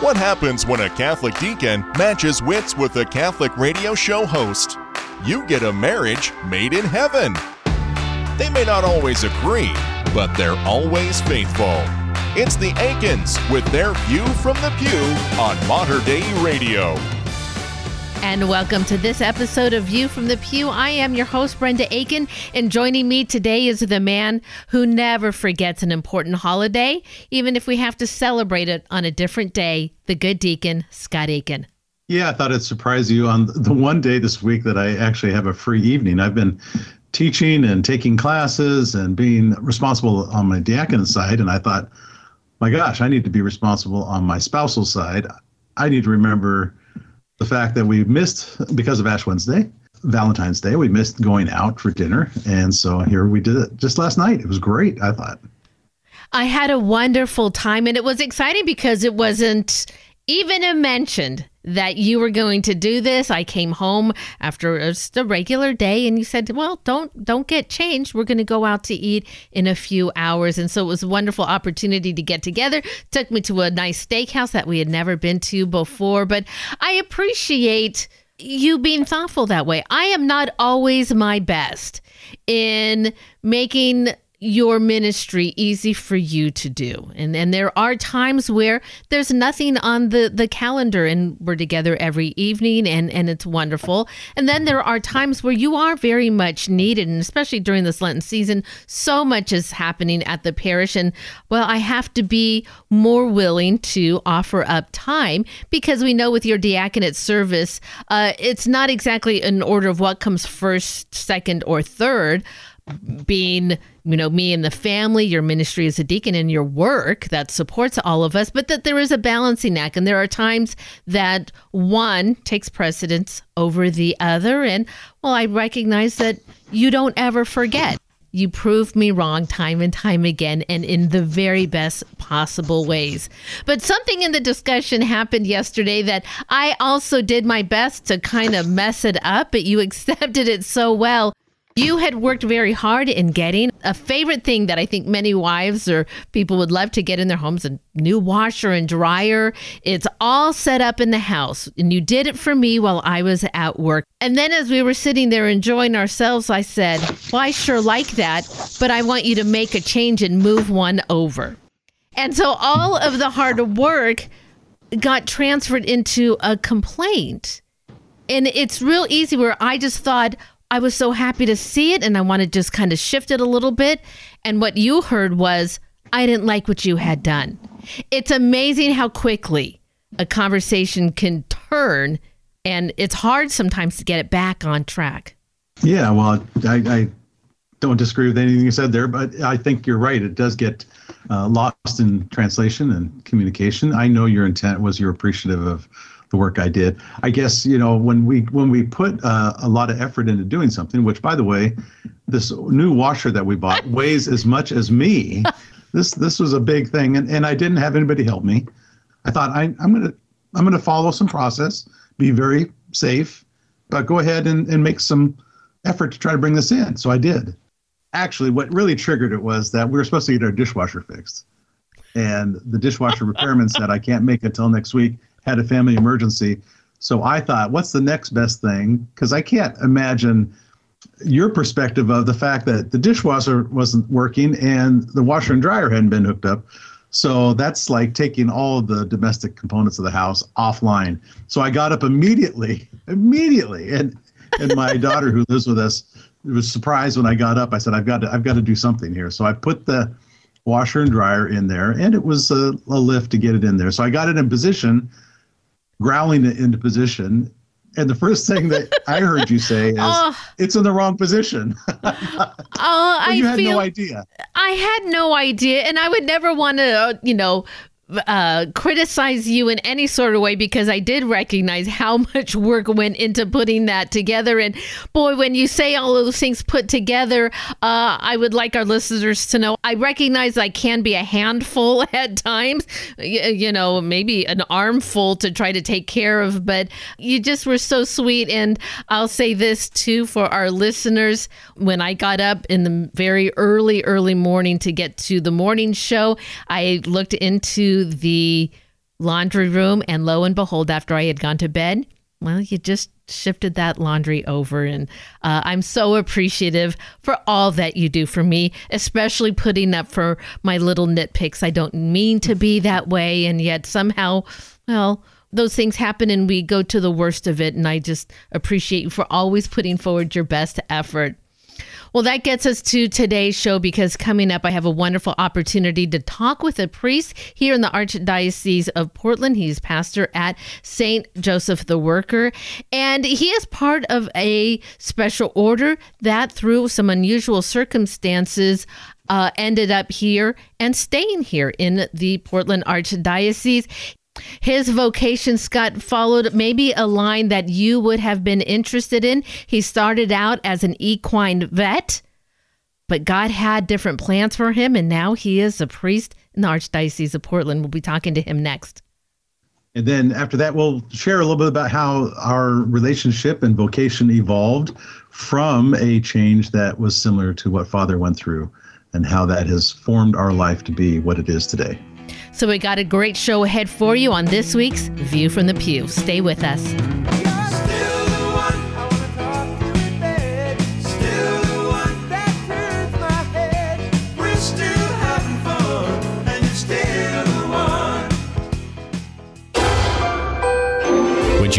What happens when a Catholic deacon matches wits with a Catholic radio show host? You get a marriage made in heaven. They may not always agree, but they're always faithful. It's the Aikens with their View from the Pew on Mater Dei Radio. And welcome to this episode of View from the Pew. I am your host, Brenda Aiken, and joining me today is the man who never forgets an important holiday, even if we have to celebrate it on a different day, the good Deacon Scott Aiken. Yeah, I thought I'd surprise you on the one day this week that I actually have a free evening. I've been teaching and taking classes and being responsible on my diaconate side, and I thought, my gosh, I need to be responsible on my spousal side. I need to remember the fact that we missed, because of Ash Wednesday, Valentine's Day, we missed going out for dinner. And so here we did it just last night. It was great, I thought. I had a wonderful time, and it was exciting because it wasn't even mentioned that you were going to do this. I came home after just a regular day and you said, well, don't get changed. We're going to go out to eat in a few hours. And so it was a wonderful opportunity to get together. Took me to a nice steakhouse that we had never been to before. But I appreciate you being thoughtful that way. I am not always my best in making your ministry easy for you to do. And there are times where there's nothing on the calendar and we're together every evening and it's wonderful. And then there are times where you are very much needed, and especially during this Lenten season, so much is happening at the parish. And well, I have to be more willing to offer up time because we know with your diaconate service, it's not exactly an order of what comes first, second, or third, being, you know, me and the family, your ministry as a deacon, and your work that supports all of us, but that there is a balancing act. And there are times that one takes precedence over the other. And, well, I recognize that you don't ever forget. You prove me wrong time and time again, and in the very best possible ways. But something in the discussion happened yesterday that I also did my best to kind of mess it up, but you accepted it so well. You had worked very hard in getting a favorite thing that I think many wives or people would love to get in their homes, a new washer and dryer. It's all set up in the house. And you did it for me while I was at work. And then as we were sitting there enjoying ourselves, I said, well, I sure like that, but I want you to make a change and move one over. And so all of the hard work got transferred into a complaint. And it's real easy where I just thought, I was so happy to see it and I want to just kind of shift it a little bit. And what you heard was, I didn't like what you had done. It's amazing how quickly a conversation can turn, and it's hard sometimes to get it back on track. Yeah, well, I don't disagree with anything you said there, but I think you're right. It does get lost in translation and communication. I know your intent was you're appreciative of the work I did. I guess, you know, when we put a lot of effort into doing something, which, by the way, this new washer that we bought weighs as much as me. This was a big thing, and I didn't have anybody help me. I thought I'm gonna follow some process, be very safe, but go ahead and make some effort to try to bring this in. So I did. Actually, what really triggered it was that we were supposed to get our dishwasher fixed, and the dishwasher repairman said I can't make it till next week. Had a family emergency. So I thought, what's the next best thing? Because I can't imagine your perspective of the fact that the dishwasher wasn't working and the washer and dryer hadn't been hooked up. So that's like taking all of the domestic components of the house offline. So I got up immediately. And my daughter, who lives with us, was surprised when I got up. I said, I've got to do something here. So I put the washer and dryer in there, and it was a lift to get it in there. So I got it in position, growling it into position, and the first thing that I heard you say is, it's in the wrong position. You had no idea. I had no idea, and I would never want to, criticize you in any sort of way, because I did recognize how much work went into putting that together. And boy, when you say all those things put together, I would like our listeners to know, I recognize I can be a handful at times, maybe an armful to try to take care of, but you just were so sweet. And I'll say this too, for our listeners, when I got up in the very early morning to get to the morning show, I looked into the laundry room, and lo and behold, after I had gone to bed, well, you just shifted that laundry over. And I'm so appreciative for all that you do for me, especially putting up for my little nitpicks. I don't mean to be that way. And yet somehow, well, those things happen and we go to the worst of it. And I just appreciate you for always putting forward your best effort. Well, that gets us to today's show, because coming up, I have a wonderful opportunity to talk with a priest here in the Archdiocese of Portland. He's pastor at St. Joseph the Worker, and he is part of a special order that, through some unusual circumstances, ended up here and staying here in the Portland Archdiocese. His vocation, Scott, followed maybe a line that you would have been interested in. He started out as an equine vet, but God had different plans for him, and now he is a priest in the Archdiocese of Portland. We'll be talking to him next. And then after that, we'll share a little bit about how our relationship and vocation evolved from a change that was similar to what Father went through, and how that has formed our life to be what it is today. So we got a great show ahead for you on this week's View from the Pew. Stay with us. Would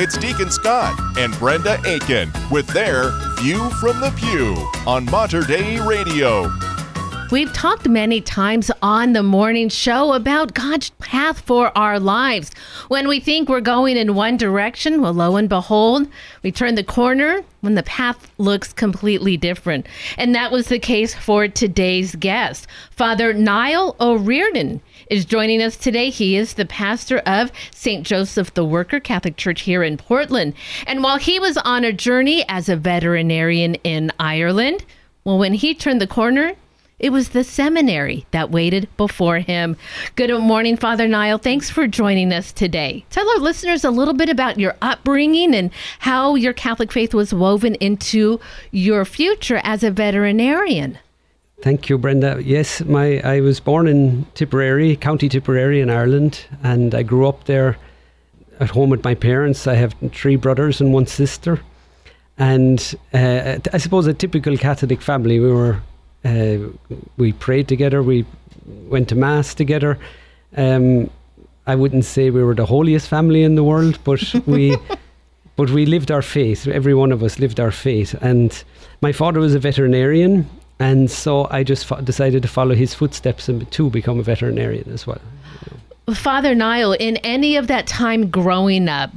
It's Deacon Scott and Brenda Aiken with their View from the Pew on Mater Dei Radio. We've talked many times on the morning show about God's path for our lives. When we think we're going in one direction, well, lo and behold, we turn the corner when the path looks completely different. And that was the case for today's guest. Father Niall O'Riordan is joining us today. He is the pastor of St. Joseph the Worker Catholic Church here in Portland. And while he was on a journey as a veterinarian in Ireland, well, when he turned the corner, it was the seminary that waited before him. Good morning, Father Niall. Thanks for joining us today. Tell our listeners a little bit about your upbringing and how your Catholic faith was woven into your future as a veterinarian. Thank you, Brenda. Yes, I was born in Tipperary, County Tipperary in Ireland, and I grew up there at home with my parents. I have three brothers and one sister. And I suppose a typical Catholic family. We prayed together, we went to Mass together. I wouldn't say we were the holiest family in the world, but we lived our faith. Every one of us lived our faith. And my father was a veterinarian. And so I just decided to follow his footsteps and to become a veterinarian as well. Father Niall, in any of that time growing up,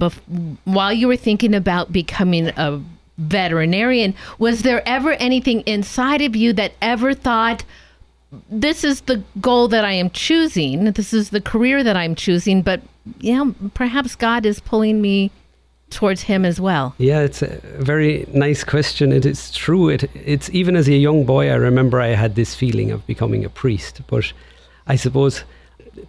while you were thinking about becoming a veterinarian, was there ever anything inside of you that ever thought, this is the goal that I am choosing, this is the career that I'm choosing, but perhaps God is pulling me towards him as well? Yeah, it's a very nice question. It is true. It's even as a young boy, I remember I had this feeling of becoming a priest. But I suppose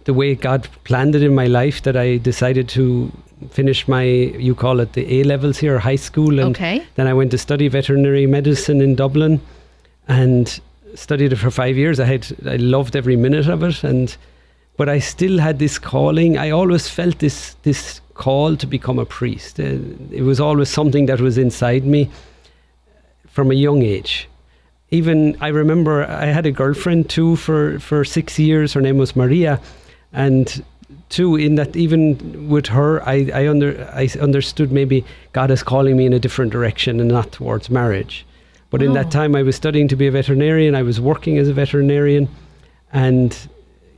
the way God planned it in my life, that I decided to finish my, you call it the A levels here, high school. And then I went to study veterinary medicine in Dublin and studied it for 5 years. I loved every minute of it. But I still had this calling. I always felt this call to become a priest. It was always something that was inside me from a young age. Even I remember I had a girlfriend too for 6 years. Her name was Maria, and too in that even with her, I understood maybe God is calling me in a different direction and not towards marriage. But in that time, I was studying to be a veterinarian. I was working as a veterinarian, and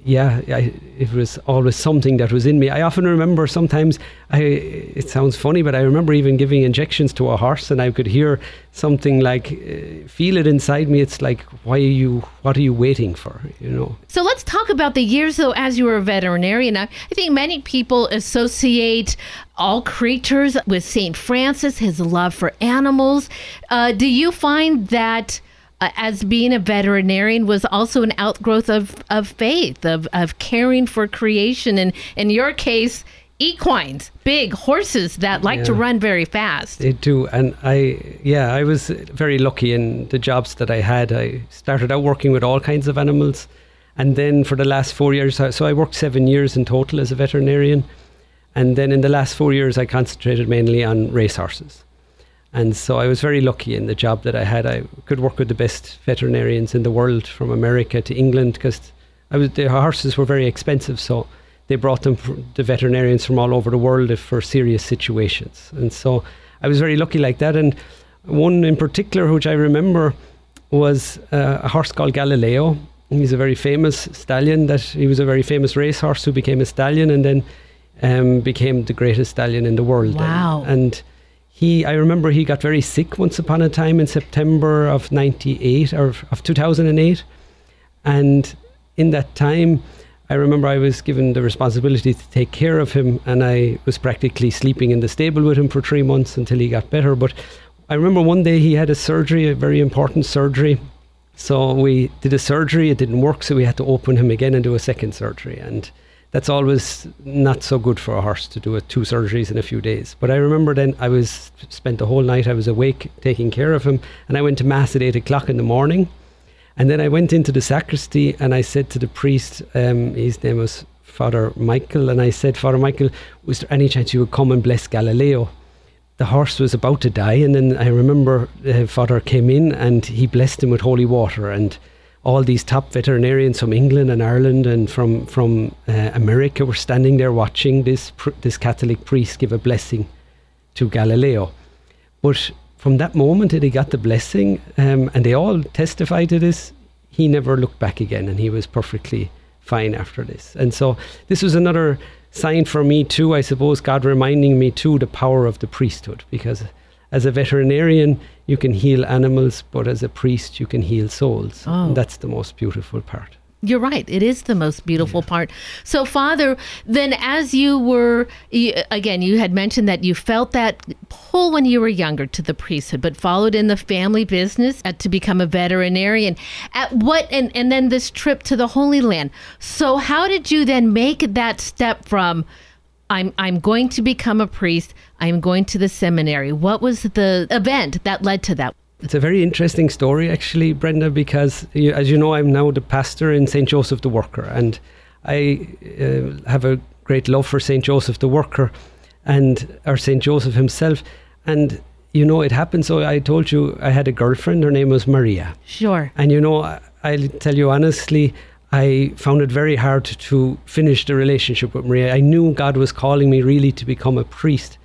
yeah, it was always something that was in me. I often remember sometimes, it sounds funny, but I remember even giving injections to a horse, and I could hear something like, feel it inside me. It's like, what are you waiting for, you know? So let's talk about the years, though, as you were a veterinarian. I think many people associate All Creatures with St. Francis, his love for animals. Do you find that as being a veterinarian was also an outgrowth of faith, of caring for creation, and in your case, equines, big horses that like to run very fast? They do. And I was very lucky in the jobs that I had. I started out working with all kinds of animals, and then for the last 4 years, so I worked 7 years in total as a veterinarian, and then in the last 4 years I concentrated mainly on racehorses. And so I was very lucky in the job that I had. I could work with the best veterinarians in the world, from America to England, because the horses were very expensive. So they brought the veterinarians from all over the world for serious situations. And so I was very lucky like that. And one in particular, which I remember, was a horse called Galileo. He's a very famous stallion. He was a very famous racehorse who became a stallion, and then became the greatest stallion in the world. Wow. And I remember he got very sick once upon a time in September of 98 or of 2008. And in that time, I remember I was given the responsibility to take care of him, and I was practically sleeping in the stable with him for 3 months until he got better. But I remember one day he had a very important surgery. So we did a surgery, it didn't work, so we had to open him again and do a second surgery. And that's always not so good for a horse to do two surgeries in a few days. But I remember then spent the whole night, I was awake taking care of him, and I went to Mass at 8 o'clock in the morning. And then I went into the sacristy and I said to the priest, his name was Father Michael, and I said, Father Michael, was there any chance you would come and bless Galileo? The horse was about to die, and then I remember Father came in and he blessed him with holy water, and all these top veterinarians from England and Ireland and from America were standing there watching this Catholic priest give a blessing to Galileo. But from that moment that he got the blessing, and they all testified to this, he never looked back again, and he was perfectly fine after this. And so this was another sign for me too, I suppose, God reminding me too the power of the priesthood, because as a veterinarian, you can heal animals, but as a priest, you can heal souls. Oh. And that's the most beautiful part. You're right. It is the most beautiful part. So, Father, then as you had mentioned that you felt that pull when you were younger to the priesthood, but followed in the family business to become a veterinarian. And then this trip to the Holy Land. So how did you then make that step from I'm going to become a priest, I'm going to the seminary? What was the event that led to that? It's a very interesting story, actually, Brenda, because as you know, I'm now the pastor in St. Joseph the Worker, and I have a great love for St. Joseph the Worker or St. Joseph himself. And, you know, it happened. So I told you I had a girlfriend. Her name was Maria. Sure. And, you know, I'll tell you honestly, I found it very hard to finish the relationship with Maria. I knew God was calling me really to become a priest,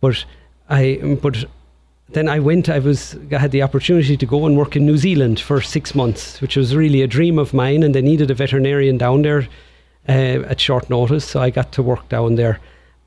but then I had the opportunity to go and work in New Zealand for 6 months, which was really a dream of mine, and they needed a veterinarian down there at short notice, so I got to work down there.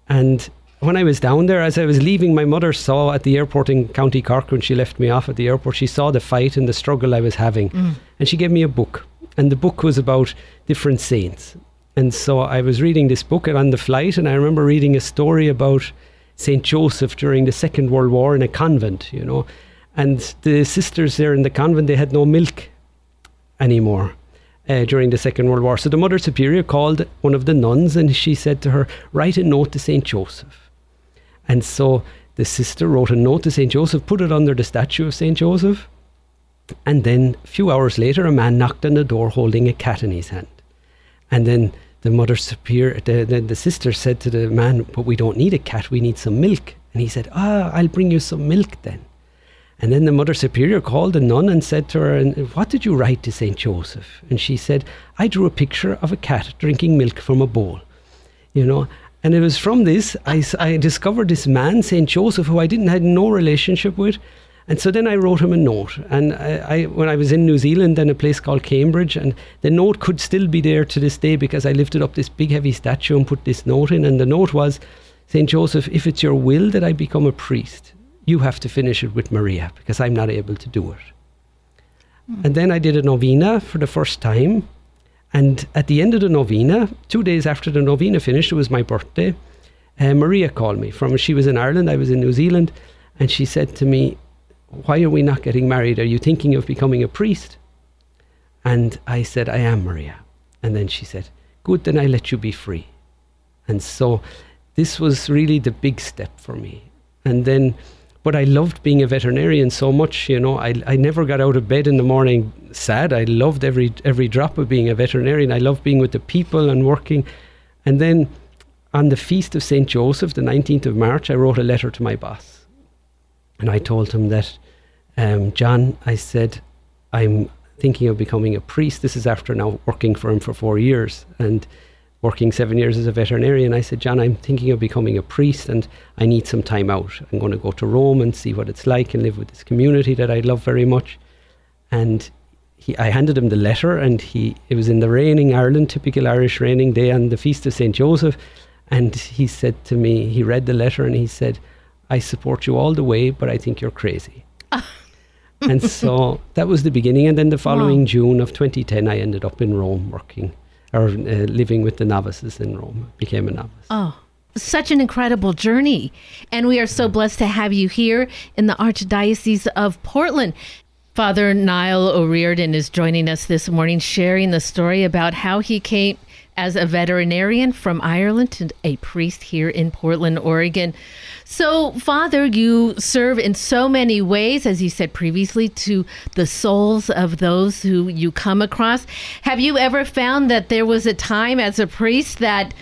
And when I was down there, as I was leaving, my mother saw at the airport in County Cork, when she left me off at the airport, she saw the fight and the struggle I was having, and she gave me a book. And the book was about different saints. And so I was reading this book on the flight, and I remember reading a story about St. Joseph during the Second World War in a convent, you know. And the sisters there in the convent, they had no milk anymore during the Second World War. So the Mother Superior called one of the nuns, and she said to her, write a note to St. Joseph. And so the sister wrote a note to St. Joseph, put it under the statue of St. Joseph. And then a few hours later, a man knocked on the door holding a cat in his hand. And then the Mother Superior, the sister said to the man, but we don't need a cat, we need some milk. And he said, I'll bring you some milk then. And then the Mother Superior called the nun and said to her, and what did you write to St. Joseph? And she said, I drew a picture of a cat drinking milk from a bowl, you know. And it was from this, I discovered this man, St. Joseph, who I had no relationship with. And so then I wrote him a note. And I when I was in New Zealand, in a place called Cambridge, and the note could still be there to this day because I lifted up this big heavy statue and put this note in. And the note was, "St. Joseph, if it's your will that I become a priest, you have to finish it with Maria because I'm not able to do it." Mm. And then I did a novena for the first time. And at the end of the novena, 2 days after the novena finished, it was my birthday, Maria called me. She was in Ireland, I was in New Zealand, and she said to me, "Why are we not getting married? Are you thinking of becoming a priest?" And I said, "I am, Maria." And then she said, "Good, then I let you be free." And so this was really the big step for me. And then, but I loved being a veterinarian so much, you know, I never got out of bed in the morning sad. I loved every drop of being a veterinarian. I loved being with the people and working. And then on the feast of St. Joseph, the 19th of March, I wrote a letter to my boss. And I told him that, "John," I said, "I'm thinking of becoming a priest." This is after now working for him for 4 years and working 7 years as a veterinarian. I said, "John, I'm thinking of becoming a priest and I need some time out. I'm going to go to Rome and see what it's like and live with this community that I love very much." And I handed him the letter, and it was in the raining Ireland, typical Irish raining day on the feast of St. Joseph. And he said to me, he read the letter and he said, "I support you all the way, but I think you're crazy." And so that was the beginning. And then the following June of 2010, I ended up in Rome working or living with the novices in Rome. I became a novice. Oh, such an incredible journey. And we are so blessed to have you here in the Archdiocese of Portland. Father Niall O'Riordan is joining us this morning, sharing the story about how he came as a veterinarian from Ireland to a priest here in Portland, Oregon. So, Father, you serve in so many ways, as you said previously, to the souls of those who you come across. Have you ever found that there was a time as a priest that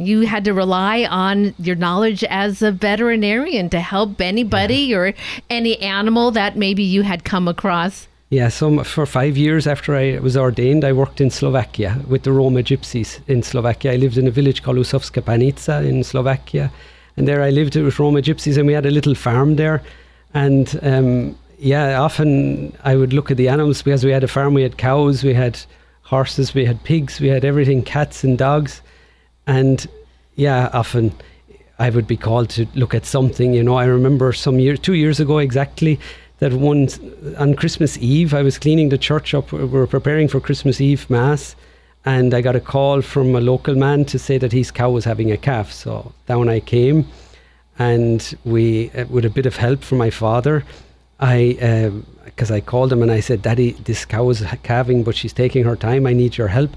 you had to rely on your knowledge as a veterinarian to help anybody or any animal that maybe you had come across? Yeah, so for 5 years after I was ordained, I worked in Slovakia with the Roma Gypsies in Slovakia. I lived in a village called Usovska Panica in Slovakia. And there I lived with Roma Gypsies, and we had a little farm there. And often I would look at the animals because we had a farm. We had cows, we had horses, we had pigs, we had everything, cats and dogs. And often I would be called to look at something. You know, I remember 2 years ago exactly, that on Christmas Eve, I was cleaning the church up. We were preparing for Christmas Eve Mass, and I got a call from a local man to say that his cow was having a calf. So down I came, and we, with a bit of help from my father, because I called him and I said, "Daddy, this cow is calving, but she's taking her time. I need your help."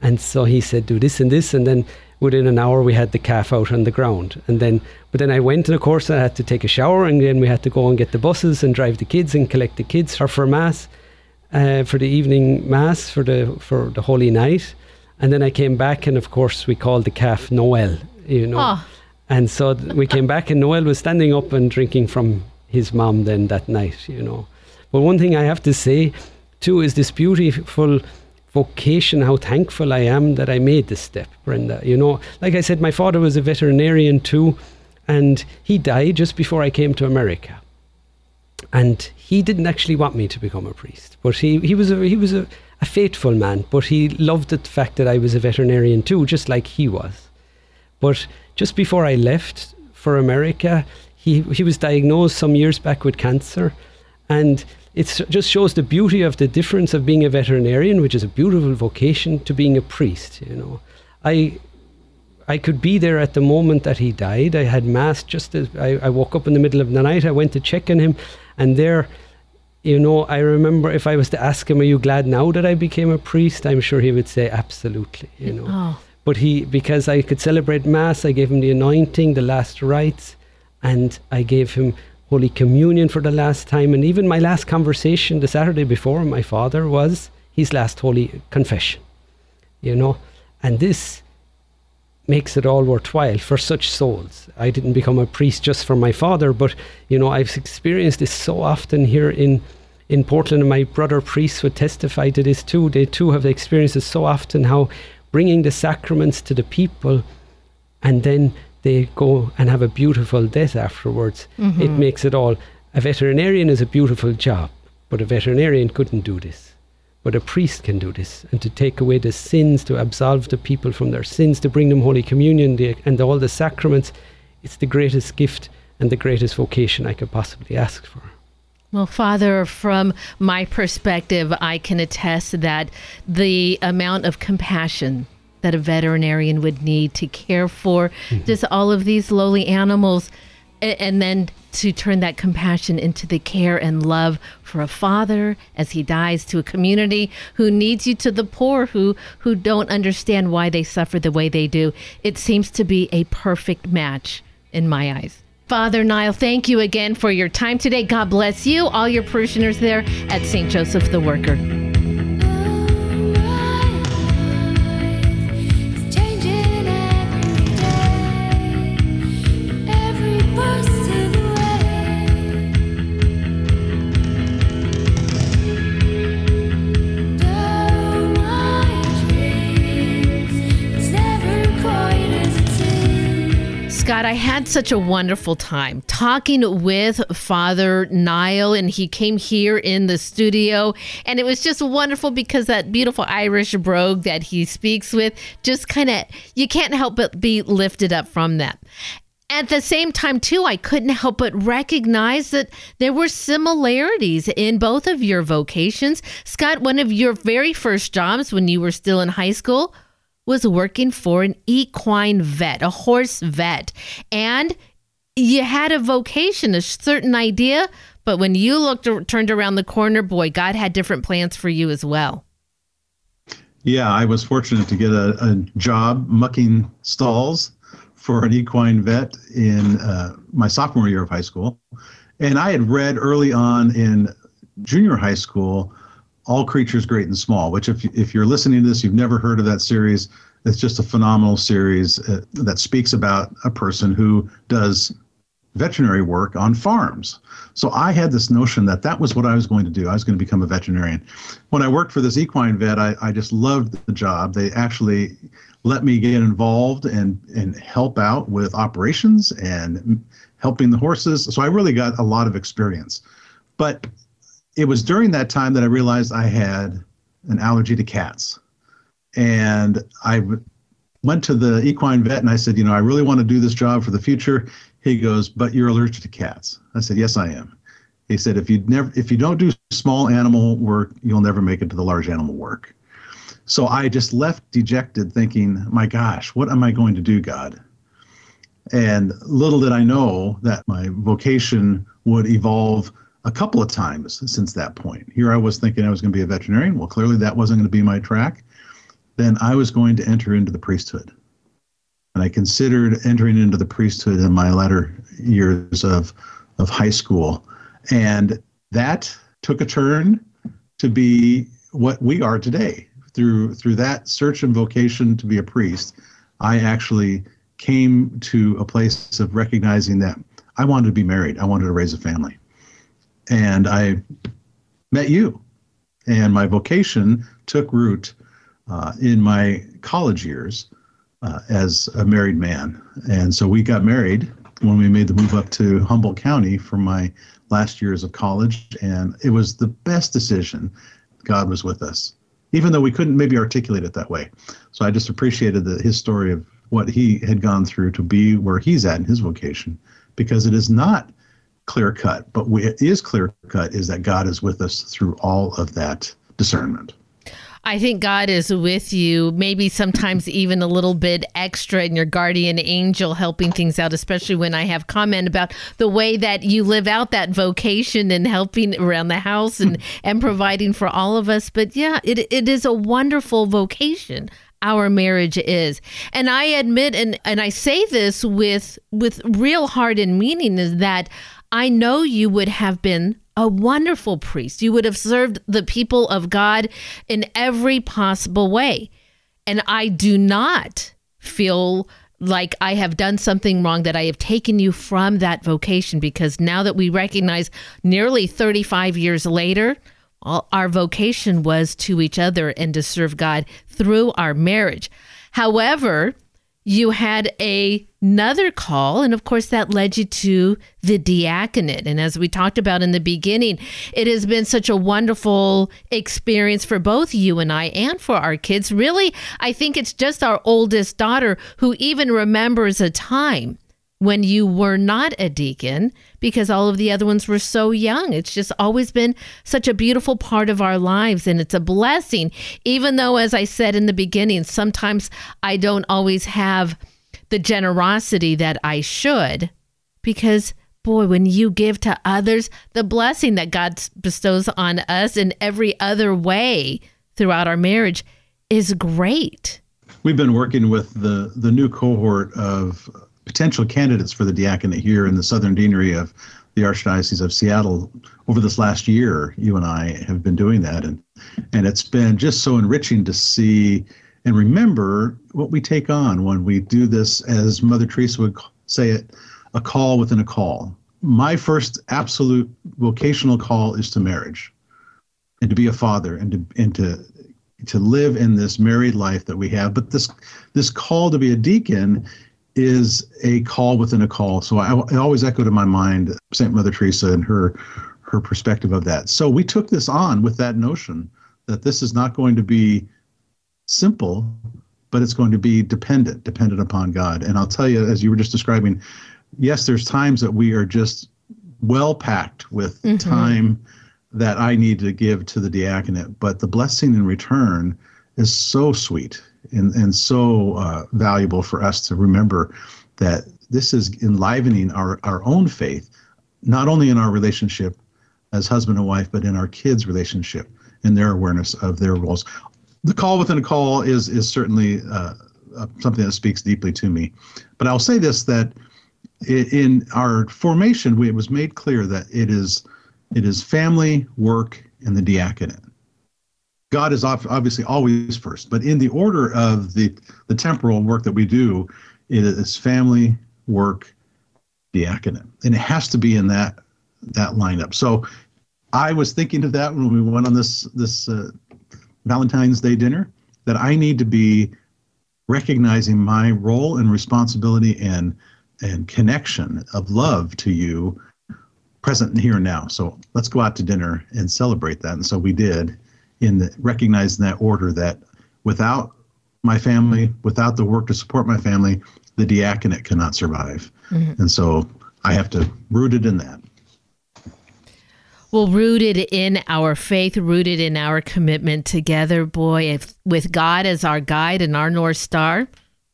And so he said, "Do this and this," and then within an hour we had the calf out on the ground. And then, but then I went, and of course I had to take a shower, and then we had to go and get the buses and drive the kids and collect the kids for mass, for the evening mass, for the Holy Night. And then I came back, and of course we called the calf Noel, you know. Oh. And so we came back, and Noel was standing up and drinking from his mom then that night, you know. But one thing I have to say too is this beautiful vocation, how thankful I am that I made this step, Brenda. You know, like I said, my father was a veterinarian too, and he died just before I came to America. And he didn't actually want me to become a priest, but he was a faithful man, but he loved the fact that I was a veterinarian too, just like he was. But just before I left for America, he was diagnosed some years back with cancer, and it just shows the beauty of the difference of being a veterinarian, which is a beautiful vocation, to being a priest, you know. I could be there at the moment that he died. I had mass just as I woke up in the middle of the night. I went to check on him, and there, you know, I remember if I was to ask him, "Are you glad now that I became a priest?" I'm sure he would say, "Absolutely," you know. Oh. But because I could celebrate mass, I gave him the anointing, the last rites, and I gave him Holy Communion for the last time. And even my last conversation the Saturday before my father was his last Holy Confession, you know. And this makes it all worthwhile for such souls. I didn't become a priest just for my father, but, you know, I've experienced this so often here in Portland, and my brother priests would testify to this too. They too have experienced this so often, how bringing the sacraments to the people and then they go and have a beautiful death afterwards. Mm-hmm. It makes it all A veterinarian is a beautiful job, but a veterinarian couldn't do this. But a priest can do this, and to take away the sins, to absolve the people from their sins, to bring them Holy Communion and all the sacraments. It's the greatest gift and the greatest vocation I could possibly ask for. Well, Father, from my perspective, I can attest that the amount of compassion that a veterinarian would need to care for just all of these lowly animals, and then to turn that compassion into the care and love for a father as he dies, to a community who needs you, to the poor who don't understand why they suffer the way they do. It seems to be a perfect match in my eyes. Father Niall, thank you again for your time today. God bless you, all your parishioners there at St. Joseph the Worker. God, I had such a wonderful time talking with Father Niall, and he came here in the studio, and it was just wonderful because that beautiful Irish brogue that he speaks with just kind of, you can't help but be lifted up from that. At the same time, too, I couldn't help but recognize that there were similarities in both of your vocations. Scott, one of your very first jobs when you were still in high school was working for an equine vet, a horse vet. And you had a vocation, a certain idea, but when you turned around the corner, boy, God had different plans for you as well. Yeah, I was fortunate to get a job mucking stalls for an equine vet in my sophomore year of high school. And I had read early on in junior high school, All Creatures Great and Small, which if you're listening to this, you've never heard of that series. It's just a phenomenal series that speaks about a person who does veterinary work on farms. So I had this notion that that was what I was going to do. I was going to become a veterinarian. When I worked for this equine vet, I just loved the job. They actually let me get involved and help out with operations and helping the horses. So I really got a lot of experience. But it was during that time that I realized I had an allergy to cats. And I went to the equine vet and I said, I really want to do this job for the future. He goes, but you're allergic to cats. I said, yes, I am. He said, if you don't do small animal work, you'll never make it to the large animal work. So I just left dejected thinking, my gosh, what am I going to do, God? And little did I know that my vocation would evolve a couple of times since that point. Here I was thinking I was going to be a veterinarian. Well, clearly that wasn't going to be my track. Then I was going to enter into the priesthood. And I considered entering into the priesthood in my latter years of high school. And that took a turn to be what we are today. Through that search and vocation to be a priest, I actually came to a place of recognizing that I wanted to be married. I wanted to raise a family. And I met you, and my vocation took root in my college years as a married man. And so we got married when we made the move up to Humboldt County for my last years of college, and it was the best decision. God was with us, even though we couldn't maybe articulate it that way. So I just appreciated his story of what he had gone through to be where he's at in his vocation, because it is not clear cut, but what is clear cut is that God is with us through all of that discernment. I think God is with you, maybe sometimes even a little bit extra, in your guardian angel helping things out, especially when I have comment about the way that you live out that vocation and helping around the house and providing for all of us. But yeah, it is a wonderful vocation. Our marriage is. And I admit, and I say this with real heart and meaning, is that I know you would have been a wonderful priest. You would have served the people of God in every possible way. And I do not feel like I have done something wrong, that I have taken you from that vocation, because now that we recognize nearly 35 years later, our vocation was to each other and to serve God through our marriage. However, you had another call, and of course that led you to the diaconate. And as we talked about in the beginning, it has been such a wonderful experience for both you and I and for our kids. Really, I think it's just our oldest daughter who even remembers a time when you were not a deacon, because all of the other ones were so young. It's just always been such a beautiful part of our lives, and it's a blessing, even though, as I said in the beginning, sometimes I don't always have the generosity that I should, because boy, when you give to others, the blessing that God bestows on us in every other way throughout our marriage is great. We've been working with the new cohort of potential candidates for the diaconate here in the Southern Deanery of the Archdiocese of Seattle over this last year. You and I have been doing that, and it's been just so enriching to see and remember what we take on when we do this, as Mother Teresa would say it, a call within a call. My first absolute vocational call is to marriage, and to be a father, and to live in this married life that we have. But this call to be a deacon is a call within a call. So I always echoed in my mind St. Mother Teresa and her perspective of that. So we took this on with that notion that this is not going to be simple, but it's going to be dependent upon God. And I'll tell you, as you were just describing, yes, there's times that we are just well packed with time that I need to give to the diaconate, but the blessing in return is so sweet and so valuable for us to remember that this is enlivening our own faith, not only in our relationship as husband and wife, but in our kids' relationship and their awareness of their roles. The call within a call is certainly something that speaks deeply to me. But I'll say this, that in our formation, it was made clear that it is family, work, and the diaconate. God is obviously always first, but in the order of the temporal work that we do, it is family, work, diaconate. And it has to be in that lineup. So I was thinking of that when we went on this Valentine's Day dinner, that I need to be recognizing my role and responsibility and connection of love to you present and here and now. So let's go out to dinner and celebrate that. And so we did, recognizing that order, that without my family, without the work to support my family, the diaconate cannot survive. Mm-hmm. And so I have to root it in that. Well, rooted in our faith, rooted in our commitment together, boy, with God as our guide and our North Star,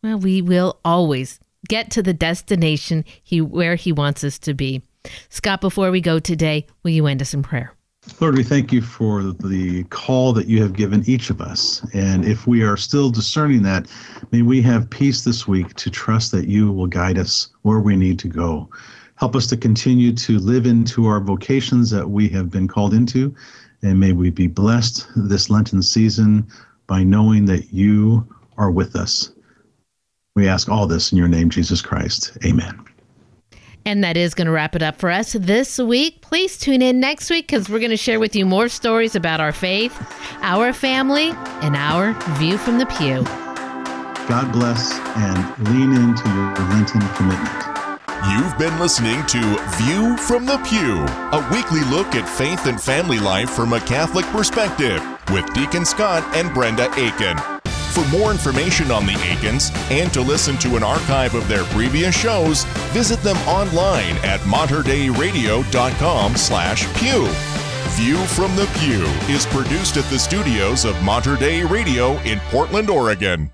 well, we will always get to the destination where he wants us to be. Scott, before we go today, will you end us in prayer? Lord, we thank you for the call that you have given each of us. And if we are still discerning that, may we have peace this week to trust that you will guide us where we need to go. Help us to continue to live into our vocations that we have been called into. And may we be blessed this Lenten season by knowing that you are with us. We ask all this in your name, Jesus Christ. Amen. And that is going to wrap it up for us this week. Please tune in next week, because we're going to share with you more stories about our faith, our family, and our view from the pew. God bless, and lean into your Lenten commitment. You've been listening to View from the Pew, a weekly look at faith and family life from a Catholic perspective with Deacon Scott and Brenda Aiken. For more information on the Aikens and to listen to an archive of their previous shows, visit them online at materdeiradio.com/pew. View from the Pew is produced at the studios of Mater Dei Radio in Portland, Oregon.